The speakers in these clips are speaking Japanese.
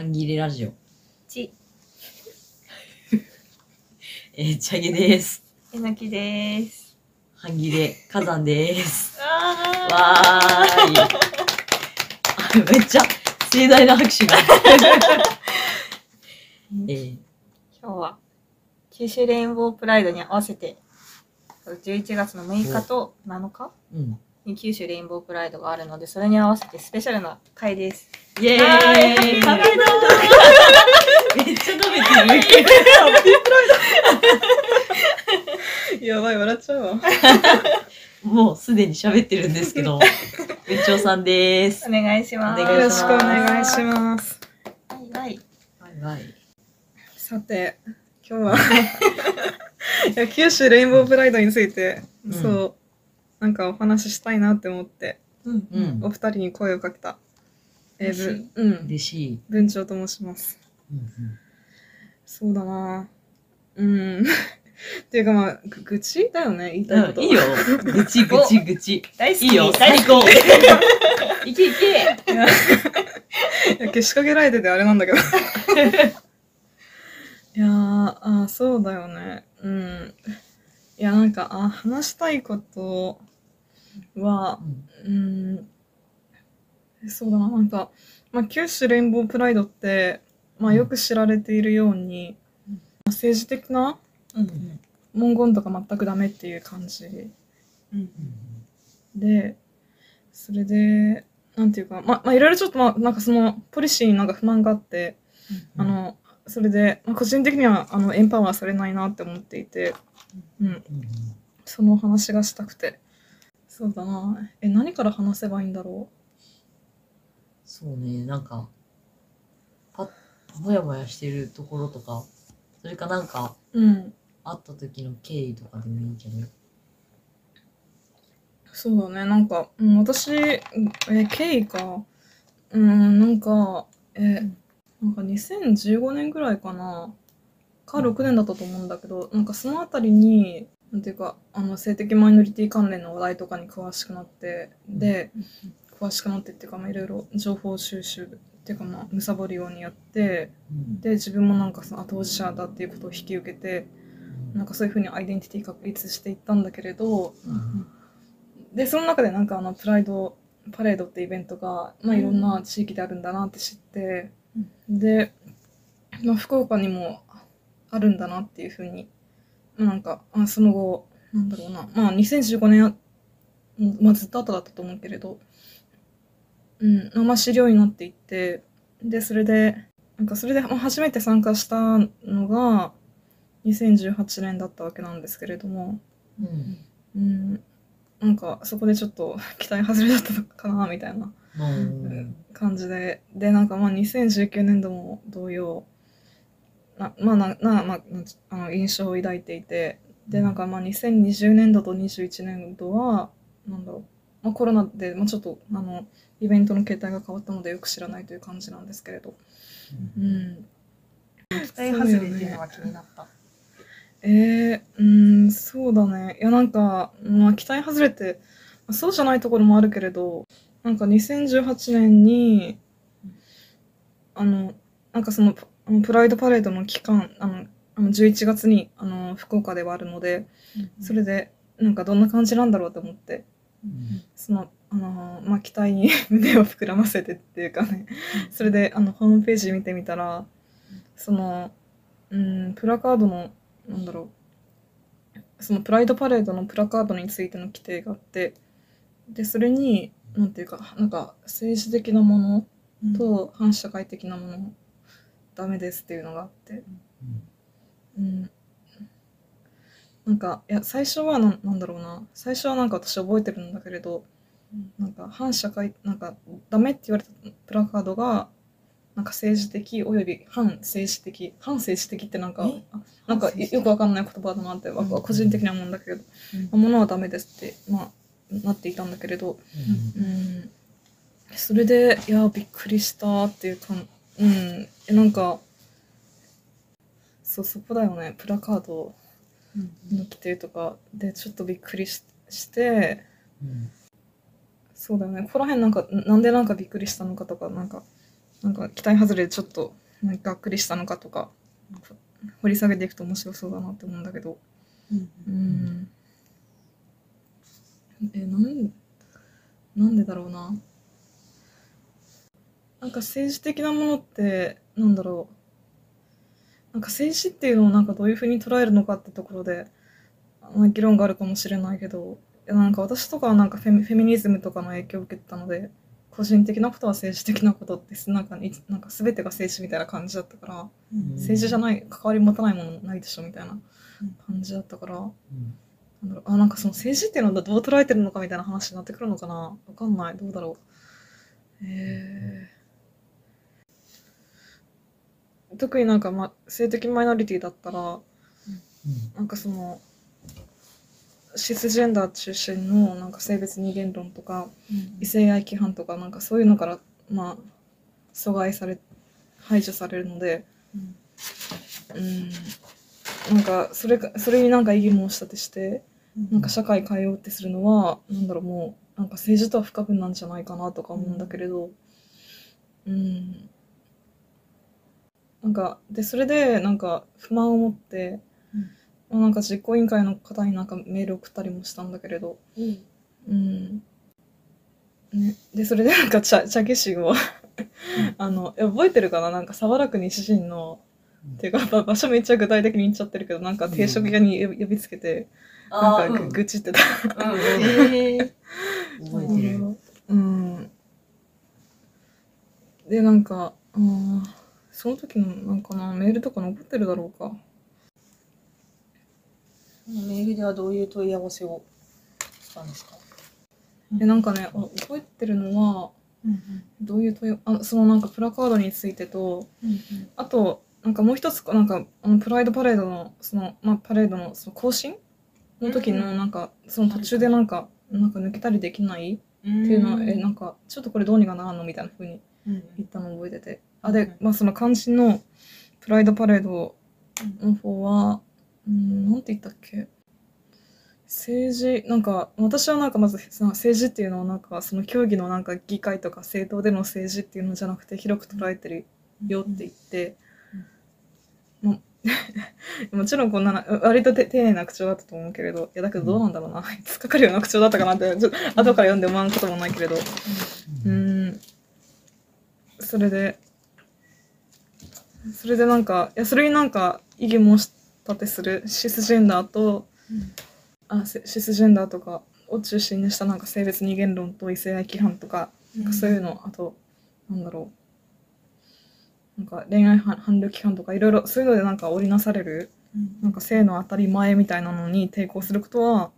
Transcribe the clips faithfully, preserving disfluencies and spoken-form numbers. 半切れラジオちえっちゃげです。えなきです。半切れ火山です。わーいめっちゃ盛大な拍手が、えー、今日は九州レインボープライドに合わせてじゅういちがつのむいかとなのかに九州レインボープライドがあるので、それに合わせてスペシャルな回です。イエーイ、食べためっちゃ食べてるやばい、笑っちゃうわもうすでに喋ってるんですけど部長さんです。お願いします。よろしくお願いします。はいはいはい。さて今日はいや九州レインボープライドについて、うん、そうなんかお話ししたいなって思って、うんうん、お二人に声をかけた、えー、うん、嬉しい文鳥と申します、うんうん、そうだなうんっていうかまあ愚痴だよね、言いたいこといいよ愚痴愚痴愚痴大好きいいよ最高いけいけいや消しかけられててあれなんだけどいやーあーそうだよねうんいやなんかあ話したいことはうん、うん、そうだななんか、まあ、九州レインボープライドって、まあ、よく知られているように、うんまあ、政治的な、うん、文言とか全くダメっていう感じ、うん、でそれでなんていうかまあいろいろちょっと、まあ、なんかそのポリシーになんか不満があって、うん、あのそれで、まあ、個人的にはあのエンパワーされないなって思っていて、うんうん、その話がしたくて。そうだなえ何から話せばいいんだろう。そうねなんかパッもやもやしてるところとかそれかなんか、うん、会った時の経緯とかでもいいけど。そうだねなんか、うん、私え経緯かうんなんかえ、うんなんかにせんじゅうごねんぐらいかなかろくねんだったと思うんだけどなんかそのあたりになんていうかあの性的マイノリティ関連の話題とかに詳しくなってで詳しくなってっていうかまあいろいろ情報収集っていうかまあ貪るようにやってで自分もなんかその当事者だっていうことを引き受けてなんかそういうふうにアイデンティティ確立していったんだけれどでその中でなんかあのプライドパレードってイベントがまあいろんな地域であるんだなって知って。で、まあ、福岡にもあるんだなっていうふうになんかあその後なんだろうなまあにせんじゅうごねん、まあ、ずっと後だったと思うけれど、うん、まあ知るようになっていってでそれでなんかそれで初めて参加したのがにせんじゅうはちねんだったわけなんですけれども、うんうん、なんかそこでちょっと期待外れだったのかなみたいな。うん、感じででなんかまあにせんじゅうきゅうねんども同様なまあなな、まあ、あの印象を抱いていてでなんかまあにせんにじゅうねんどとにじゅういちねんどはなんだろう、まあ、コロナで、まあ、ちょっとあのイベントの形態が変わったのでよく知らないという感じなんですけれど、うん、期待外れっていうのは気になった。えー、うんそうだねいやなんか、まあ、期待外れってそうじゃないところもあるけれど。なんかにせんじゅうはちねんにあのなんかそのプライドパレードの期間あのあのじゅういちがつにあの福岡ではあるので、うん、それでなんかどんな感じなんだろうと思って、うん、そのあの、まあ、期待に胸を膨らませてっていうかねそれであのホームページ見てみたらそのうんプラカードのなんだろうそのプライドパレードのプラカードについての規定があってでそれになんていうか、なんか政治的なものと反社会的なもの、うん、ダメですっていうのがあって、うんうん、なんかいや最初はな、なんだろうな最初はなんか私覚えてるんだけれど、うん、なんか反社会なんかダメって言われたプラカードがなんか政治的および反政治的反政治的ってなんかなんかよくわかんない言葉だなって、うん、個人的には思うんだけど、うん、ものはダメですってまあ。なっていたんだけれど、うんうん、それでいやびっくりしたっていうか、うん、なんかそうそこだよねプラカードの規定とかでちょっとびっくり し, して、うん、そうだよねここら辺なんかなんでなんかびっくりしたのかとかなんかなんか期待外れでちょっとがっくりしたのかとか掘り下げていくと面白そうだなって思うんだけど、うんうん、えなんなんでだろうな。なんか政治的なものってなんだろう、なんか政治っていうのをなんかどういうふうに捉えるのかってところで議論があるかもしれないけど、なんか私とかはなんかフェミ、フェミニズムとかの影響を受けてたので、個人的なことは政治的なことってなんか、なんか全てが政治みたいな感じだったから、うん、政治じゃない関わり持たないものないでしょみたいな感じだったから、うん、なんだろう、あなんかその政治っていうのはどう捉えてるのかみたいな話になってくるのかな、分かんない、どうだろう。えー、特になんか、ま、性的マイノリティだったら、うん、なんかそのシスジェンダー中心のなんか性別二元論とか、うん、異性愛規範とかなんかそういうのから、まあ、阻害され排除されるので、うん、うんなんかそれそれになんか異議申し立てして、うん、なんか社会変えようってするのはなんだろう、もうなんか政治とは不可分なんじゃないかなとか思うんだけれど、うん、うん、なんかでそれでなんか不満を持って。うんなんか実行委員会の方になんかメール送ったりもしたんだけれど、うんうんね、でそれでなんか茶毛氏をあの覚えてるかな、なんか早良区西陣の、うん、っていうか場所めっちゃ具体的に言っちゃってるけど、なんか定食屋に呼びつけて、うん、なんか 愚,、うん、愚痴ってた覚えてる、うん、でなんかあその時のなんかなメールとか残ってるだろうか。メールではどういう問い合わせをしたんですか。でなんかね覚えてるのは、うんうん、どういう問いあそのなんかプラカードについてと、うんうん、あとなんかもう一つなんかあのプライドパレードのそのまあパレードのその行進の時のなんか、うんうん、その途中でなんかなんか抜けたりできないっていうのは、うん、えなんかちょっとこれどうにかならんのみたいな風に言ったのを覚えてて、あで、うんうん、まあその肝心のプライドパレードの方は。うん、なんて言ったっけ、政治なんか私はなんかまず政治っていうのはなんかその競技のなんか議会とか政党での政治っていうのじゃなくて広く捉えてるよって言って、うんうんうん、も, もちろんこんな割と丁寧な口調だったと思うけれど、いやだけどどうなんだろうな、つっかかるような口調だったかなってちょっと後から読んでもらうこともないけれど、うん、うんそれでそれでなんかいやそれになんか異議申し立てするシスジェンダーと、うん、あシスジェンダーとかを中心にしたなんか性別二元論と異性愛規範とか、うん、なんかそういうのあとなんだろうなんか恋愛伴侶規範とかいろいろそういうのでなんか織りなされる、うん、なんか性の当たり前みたいなのに抵抗することは、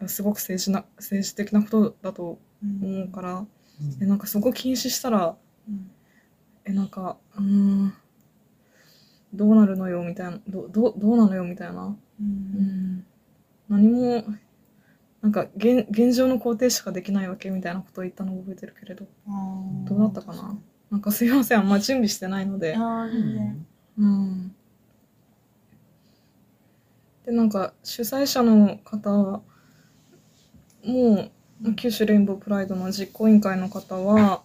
うん、すごく政治な政治的なことだと思うから、うん、えなんかそこ禁止したら、うん、えなんかうーんどうなるのよみたいな、どどどうなのよみたいな、うんうん、何もなんか 現, 現状の肯定しかできないわけみたいなことを言ったのを覚えてるけれど、あどうだったかな、なんかすいませんあんま準備してないので、あいい、ねうん、でなんか主催者の方はもう九州レインボープライドの実行委員会の方は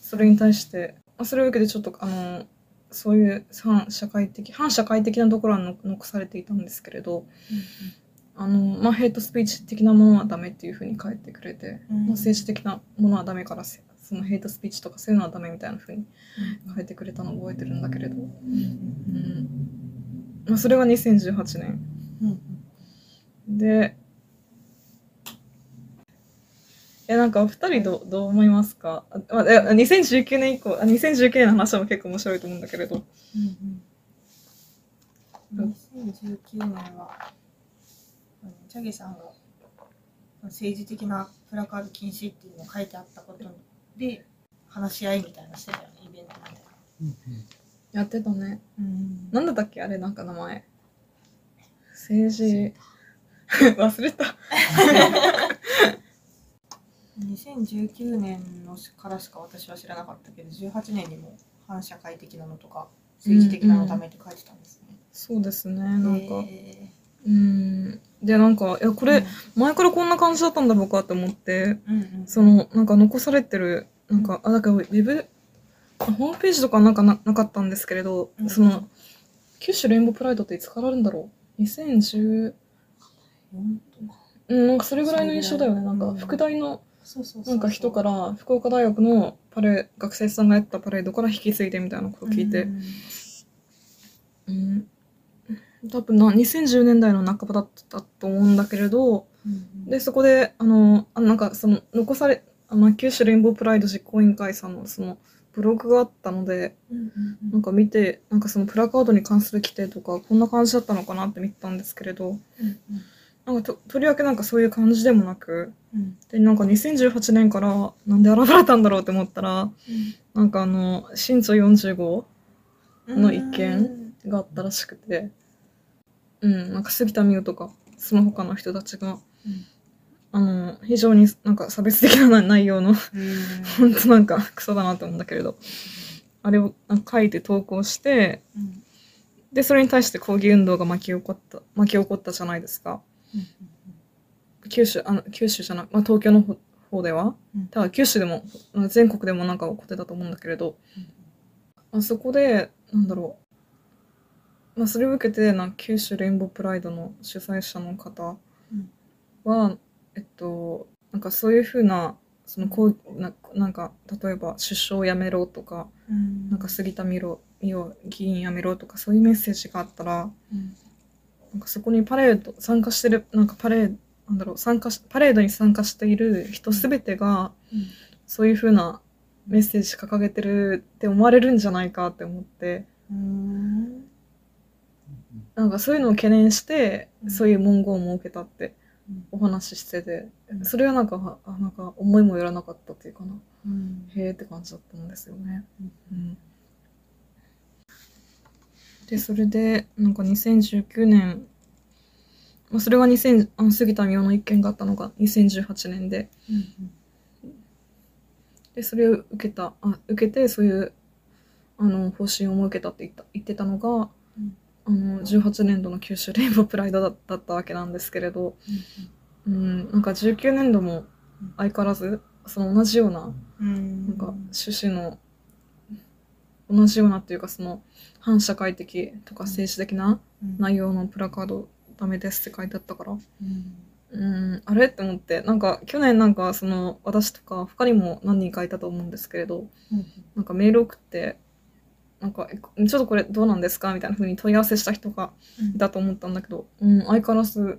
それに対してそれを受けてちょっとあのそういう反社会的反社会的なところは残されていたんですけれど、うんうんあのまあ、ヘイトスピーチ的なものはダメっていうふうに書いてくれて、うん、政治的なものはダメからそのヘイトスピーチとかそういうのはダメみたいなふうに書いてくれたのを覚えてるんだけれど、うんうんまあ、それがにせんじゅうはちねん、うん、でえなんかお二人 ど, どう思いますか。あにせんじゅうきゅうねん以降にせんじゅうきゅうねんの話も結構面白いと思うんだけれど、うんうん、にせんじゅうきゅうねんはチャゲさんが政治的なプラカード禁止っていうのを書いてあったことで話し合いみたいなしてたよね、イベントみたいな、うんうん、やってたね、うん、なんだったっけあれ、なんか名前政治忘れたにせんじゅうきゅうねんのからしか私は知らなかったけど、じゅうはちねんにも反社会的なのとか政治的なのためって書いてたんですね、うんうん、そうですね、なんか、えー、うんでなんかいやこれ、うん、前からこんな感じだったんだ僕はって思って、うんうん、そのなんか残されてるなんか、うん、あだからウェブホームページとかなんか な, なかったんですけれど、うん、その九州レインボープライドっていつからあるんだろう、にせんじゅう、うん、なんかそれぐらいの印象だよね。なんか副大のなんか人から福岡大学のパレ学生さんがやったパレードから引き継いでみたいなことを聞いて、うん、うん、多分なにせんじゅうねんだいの半ばだったと思うんだけれど、うん、でそこであのあなんかその残されあの九州レインボープライド実行委員会さんのそのブログがあったので、なんか見て、なんかそのプラカードに関する規定とかこんな感じだったのかなって見てたんですけれど、うんうん、なんか と, とりわけなんかそういう感じでもなく、うん、でなんかにせんじゅうはちねんからなんで現れたんだろうって思ったら、うん、なんかあの新潮よんじゅうごの一件があったらしくて、うん、うん、なんか杉田美代とかその他の人たちが、うんあの非常になんか差別的な内容の本当なんかクソだなと思うんだけれど、あれをなんか書いて投稿して、うん、でそれに対して抗議運動が巻き起こった巻き起こったじゃないですか、うん、九州あの九州じゃない、まあ、東京の方では、うん、ただ九州でも全国でもなんか起こってたと思うんだけれど、うん、あそこでなんだろう、まあ、それを受けてなんか九州レインボープライドの主催者の方は、うんえっと、なんかそういうふうな、そのこうななんか例えば首相やめろとか、うん、なんか杉田美代議員やめろとかそういうメッセージがあったら、うん、なんかそこにパレード参加してるなんかパレードなんだろう参加しパレードに参加している人すべてが、うん、そういうふうなメッセージ掲げてるって思われるんじゃないかって思って、うん、なんかそういうのを懸念して、うん、そういう文言を設けたって。お話ししてて、それはなんか、あ、なんか思いもよらなかったっていうかな、うん、へーって感じだったんですよね、うん、でそれでなんかにせんじゅうきゅうねん、まあ、それがにせんあの杉田美代の一件があったのがにせんじゅうはちねんで、うん、でそれを受けたあ受けてそういうあの方針を設けたって言った、言ってたのが、うんあのじゅうはちねんどの九州レインボープライドだったわけなんですけれど、うんうん、なんかじゅうきゅうねんども相変わらずその同じような、うん、なんか趣旨の同じようなっていうかその反社会的とか政治的な内容のプラカードダメですって書いてあったから、うんうん、あれって思って、なんか去年なんかその私とか他にも何人かいたと思うんですけれど、うん、なんかメール送ってなんかちょっとこれどうなんですかみたいな風に問い合わせした人がだと思ったんだけど、うんうん、相変わらず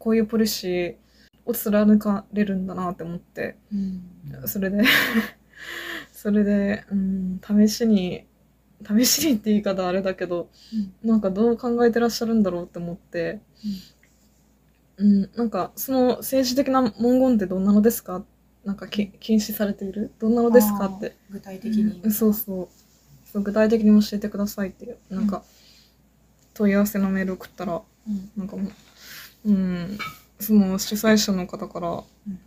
こういうポリシーを貫かれるんだなって思って、うん、それでそれで、うん、試しに試しにって言い方あれだけど、うん、なんかどう考えてらっしゃるんだろうって思って、うんうん、なんかその政治的な文言ってどんなのですか、なんか禁止されているどんなのですかって具体的に、うん、そうそう具体的に教えてくださいってなんか問い合わせのメール送ったら、うん、なんかうんその主催者の方から、うん、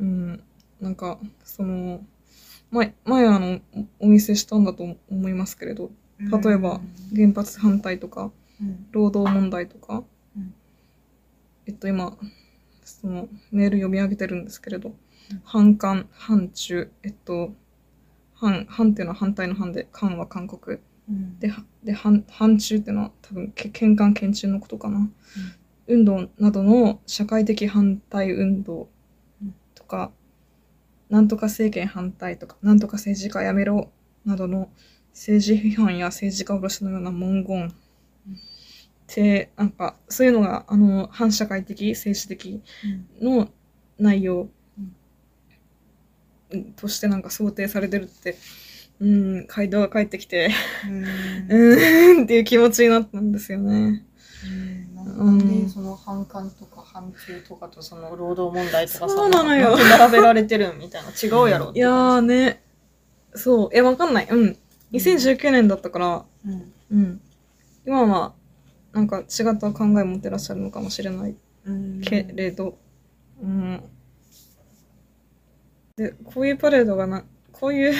うん、なんかその前前あのお見せしたんだと思いますけれど、例えば原発反対とか、うん、労働問題とか、うん、えっと今そのメール読み上げてるんですけれど、うん、反韓反中えっと反, 反っていうのは反対の反で、韓は韓国、うん、で, で 反, 反中っていうのは多分県韓県中のことかな、うん、運動などの社会的反対運動とか、うん、なんとか政権反対とかなんとか政治家やめろなどの政治批判や政治家殺しのような文言って、うん、なんかそういうのがあの反社会的政治的の内容、うんとしてなんか想定されてるって、うん、回答が返ってきてうーんっていう気持ちになったんですよね。うんなんかね、うん、その反韓とか反中とかとその労働問題とかさ、そうなのよ並べられてるみたいな違うやろっていやーね、そうえわかんない、うんにせんじゅうきゅうねんだったから、うんうん、今はなんか違った考え持ってらっしゃるのかもしれないけれど、うん。でこういうパレードがなこういう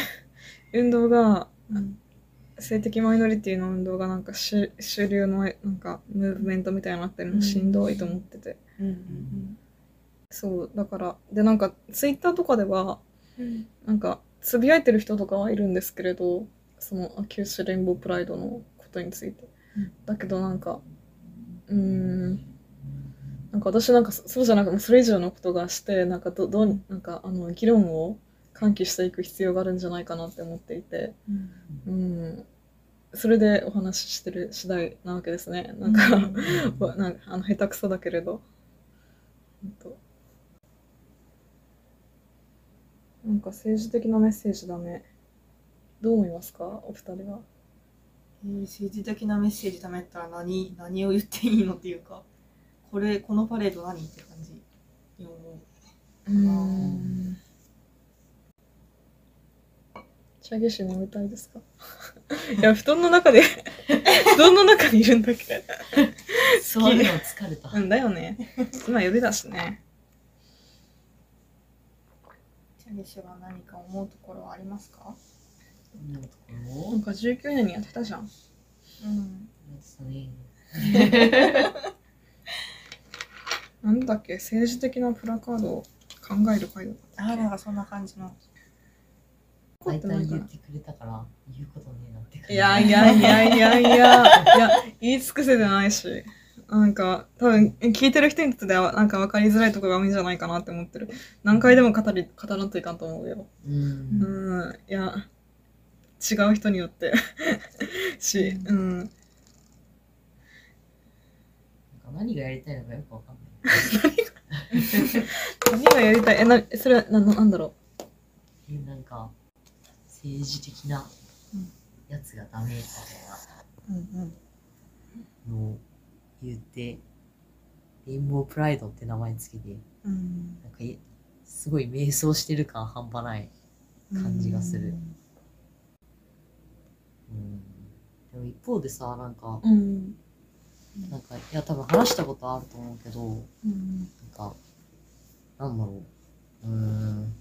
運動が、うん、性的マイノリティの運動がなんか主流のなんかムーブメントみたいになってるのしんどいと思ってて、うんうんうん、そうだからでなんかツイッターとかでは、うん、なんかつぶやいてる人とかはいるんですけれど、その九州レインボープライドのことについて、うん、だけどなんかうーんなんか私なんかそうじゃなくてそれ以上のことがしてなんかどどうなんかあの議論を喚起していく必要があるんじゃないかなって思っていて、うん、うんそれでお話ししてる次第なわけですね。なんか、うん、なんかあの下手くそだけれど、なんか政治的なメッセージだね。どう思いますか、お二人は？えー、政治的なメッセージだめったら何何を言っていいのっていうか、これこのパレード何って感じ。うーん。茶毛市眠たいですか？いや布団の中で布団の中にいるんだけど座るの疲れたうんだよね、今夜だしね。茶毛市は何か思うところはありますか？なんかじゅうきゅうねんにやってたじゃん。うんなんだっけ、政治的なプラカードを考える会だったっけ。あ、なんかそんな感じの大体言ってくれたから言うことねえなって感じ。いやいやいやいやいやいや言い尽くせてないし、なんか多分聞いてる人にとってはなんか分かりづらいところが多いんじゃないかなって思ってる。何回でも語り語らんといかんと思うよ。うんうんいや違う人によってし、うん、うん、なんか何がやりたいのかよくわかんない何がやりたい、えなそれはななんだろう、えなんか政治的なやつがダメみたいなのを言って、レインボープライドって名前つけて、うん、なんかすごい迷走してる感半端ない感じがする。うん、うんでも一方でさ、なんか、うん、なんかいや多分話したことあると思うけど、うん、なんかなんだろう。うーん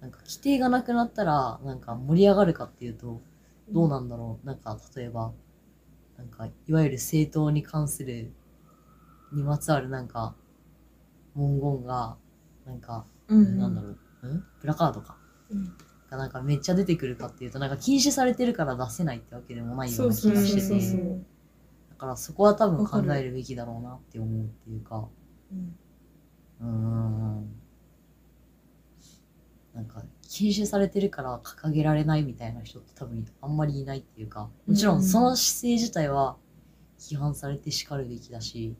なんか規定がなくなったらなんか盛り上がるかっていうとどうなんだろう、うん、なんか例えばなんかいわゆる政党に関するにまつわるなんか文言がなんか、うん、なんだろう、んプラカードか、うん、がなんかめっちゃ出てくるかっていうとなんか禁止されてるから出せないってわけでもないような気がしてて、だからそこは多分考えるべきだろうなって思うっていうか、うんうーんなんか禁止されてるから掲げられないみたいな人って多分あんまりいないっていうか、もちろんその姿勢自体は批判されて叱るべきだし、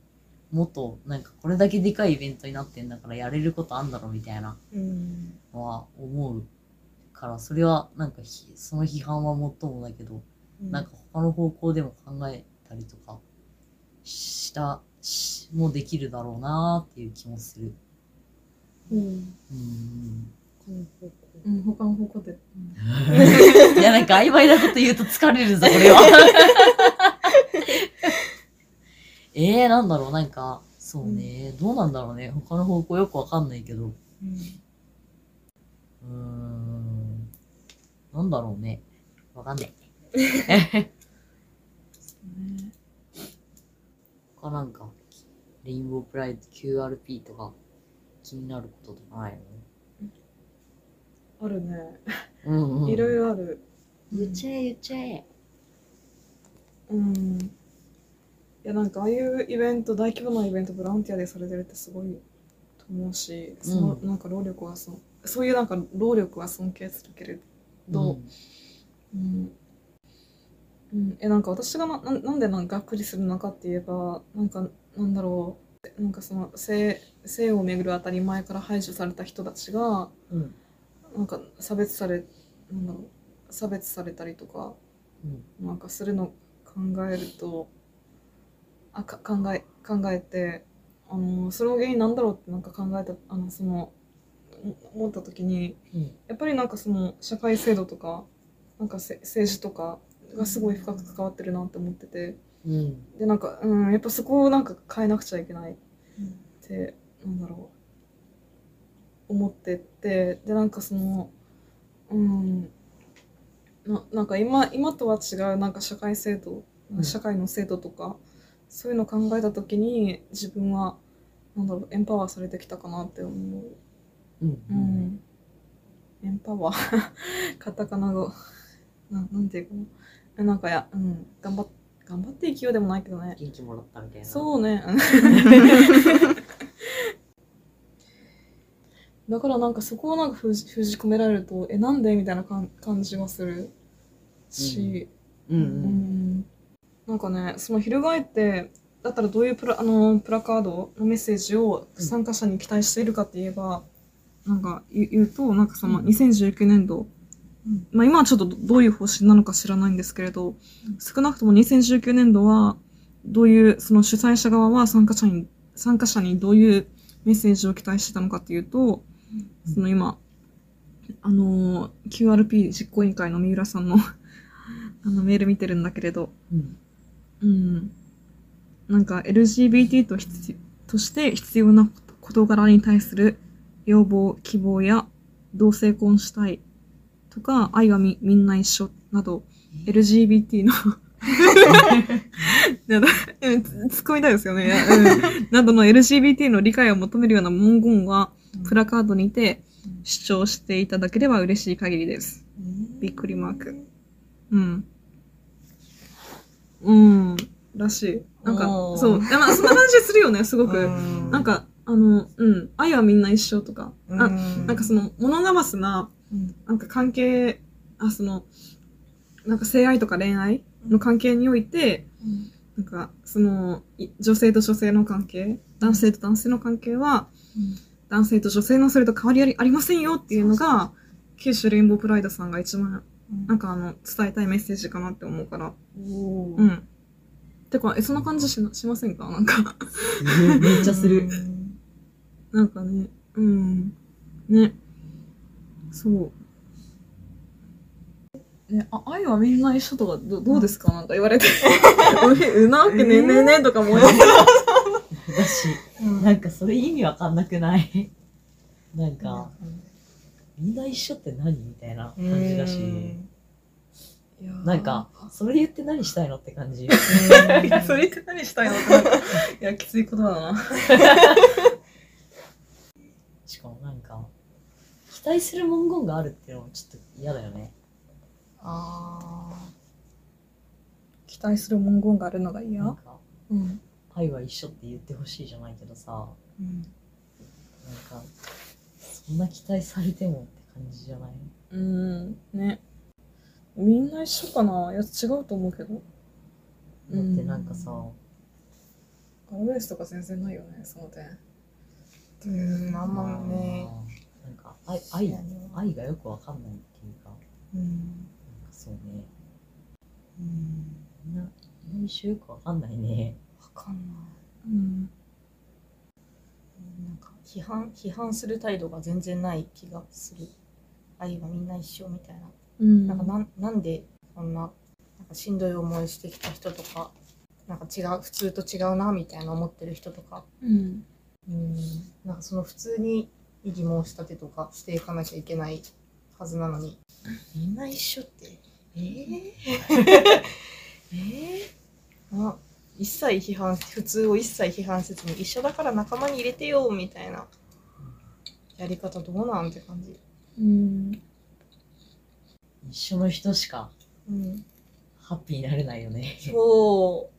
もっとなんかこれだけでかいイベントになってんだからやれることあんだろみたいなのは思うから、それはなんかその批判はもっともだけど、なんか他の方向でも考えたりとかしたしもできるだろうなっていう気もする。うん、うんうん、他の方向で、うん、いやなんか曖昧なこと言うと疲れるぞこれはえーなんだろう、なんかそうね、うん、どうなんだろうね、他の方向よくわかんないけど、うん、うーんなんだろうね、わかんない他なんかレインボープライド キューアールピー とか気になることとかないの？あるね、うんうん、いろいろある。言っちゃえ言っちゃえ。うん。いやなんかああいうイベント、大規模なイベントボランティアでされてるってすごいと思うし、そのなんか労力はそ、うん、そういうなんか労力は尊敬するけれど、うん。うん、えなんか私が な, な, なんでなんかがっくりするのかって言えば、なんかなんだろう、なんかその性性をめぐる当たり前から排除された人たちが。うんなんか差別され、なんだろう、差別されたりとか、うん、なんかするの考えると、あか考え考えて、あのその原因なんだろうってなんか考えたあのその思った時に、うん、やっぱりなんかその社会制度とかなんかせ政治とかがすごい深く関わってるなって思ってて、うん、でなんかうんやっぱそこをなんか変えなくちゃいけないって、うん、なんだろう。思ってってでなんかそのうんななんか今今とは違うなんか社会制度、うん、社会の制度とかそういうのを考えた時に自分はなんだろうエンパワーされてきたかなって思う。うん、うんうん、エンパワーカタカナ語な、なんていうかなんかや、うん、頑張っ頑張って生きようでもないけどね、元気もらったみたいな、そうねだからなんかそこをなんか封じ、封じ込められると、え、なんでみたいな感じはするし、うんうんうん、なんかね、その翻ってだったらどういうプラ、あのプラカードのメッセージを参加者に期待しているかって言えば、うん、なんか言うとなんかそのにせんじゅうきゅうねんど、うん、まあ今はちょっとどういう方針なのか知らないんですけれど、少なくともにせんじゅうきゅうねんどはどういう、その主催者側は参加者に参加者にどういうメッセージを期待してたのかっていうと、その今、あのー、キューアールピー 実行委員会の三浦さんのあのメール見てるんだけれど、うんうん、なんか エルジービーティー と、として必要な事柄に対する要望、希望や同性婚したいとか、愛は み, みんな一緒など、エルジービーティー の突っ込みたいですよねなどの エルジービーティー の理解を求めるような文言はプラカードにて主張していただければ嬉しい限りです。びっくりマーク。うん。うん。らしい。なんか、そう。まあ、そんな感じするよね、すごく。なんか、あの、うん。愛はみんな一緒とか。あ、なんかその、モノガマスな、なんか関係、あ、その、なんか性愛とか恋愛の関係において、なんか、その、女性と女性の関係、男性と男性の関係は、男性と女性のそれと変わりあり、ありませんよっていうのが、そうそうそう、九州レインボープライドさんが一番、うん、なんかあの、伝えたいメッセージかなって思うから。おー。うん。てか、え、そんな感じし、しませんか？なんか。めっちゃする。なんかね、うん。ね。そう。ね、あ、愛はみんな一緒とか、ど、どうですか？なんか言われて。うなわけねえねえねえとかも。だし、うん、なんかそれ意味わかんなくないなんか、みんな一緒って何みたいな感じだし、えー、いやなんか、それ言って何したいのって感じ。いや、それ言って何したいのっていや、きついことだな。しかもなんか、期待する文言があるっていうのもちょっと嫌だよね。あー。期待する文言があるのが嫌？なんか、うん。愛は一緒って言ってほしいじゃないけどさ、うん、なんかそんな期待されてもって感じじゃない？うーんね、みんな一緒かな？いや違うと思うけど。だってなんかさ、ガラベースとか全然ないよねその点。うーんあんまね。なんか愛愛愛がよくわかんないっていうか。うん。なんかそうね。うん。みんな一緒よくわかんないね。わかんない、うん、なんか批判、批判する態度が全然ない気がする。愛はみんな一緒みたいな、うん、なんかなん、なんでこんな、なんかしんどい思いしてきた人とか、なんか違う、普通と違うなみたいな思ってる人とか、うん、うんなんかその普通に異議申し立てとかしていかなきゃいけないはずなのに、みんな一緒ってえー、えー、あ一切批判、普通を一切批判せずに、一緒だから仲間に入れてよみたいなやり方どうなんって感じ。うん。一緒の人しかハッピーになれないよね。うん、そ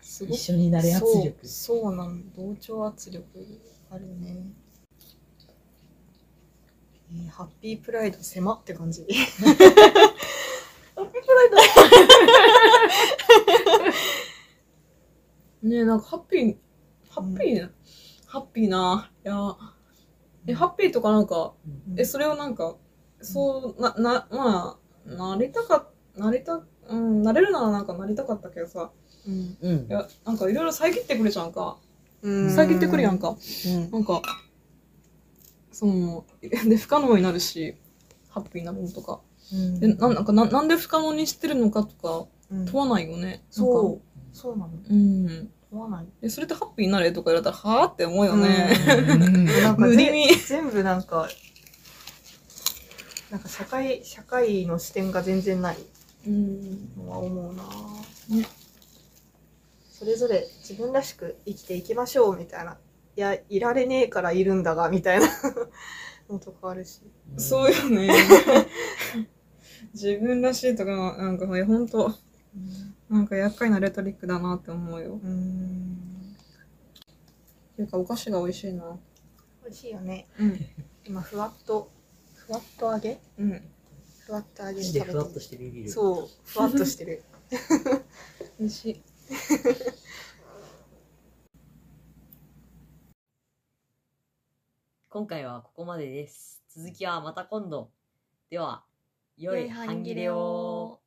う。すごく一緒になれ圧力。そう、そうなん、同調圧力あるね。えー、ハッピープライド狭って感じ。ハッピープライド。ねえ、なんかハッピー、ハッピー、うん、ハッピーな、いや、え、ハッピーとかなんか、うん、え、それをなんか、そう、な、な、まあ、なりたか、なりた、うん、なれるならなんかなりたかったけどさ、うん、いや、なんかいろいろ遮ってくるじゃんか、うん、遮ってくるやんか、うん、なんか、その、で、不可能になるし、ハッピーなものとか、うん、で、な、なんかな、なんで不可能にしてるのかとか、問わないよね、うん、そう。そうなの、うん、問わないで、それってハッピーになれとか言われたらはぁって思うよね、うん、なんか無理に全部なんかなんか社会、社会の視点が全然ないのは思うな、うん、それぞれ自分らしく生きていきましょうみたいな、いや、いられねえからいるんだがみたいな音変わるし、うん、そうよね自分らしいとかなんかほんとなんか厄介なレトリックだなって思うよ。うーんっていうかお菓子が美味しいな。美味しいよね、うん、今ふわっとふわっと揚げ、うん、ふわっと揚げに食べてる。ふわっとしてるビール。そうふわっとしてる美味しい今回はここまでです。続きはまた今度。では、良い半切れを。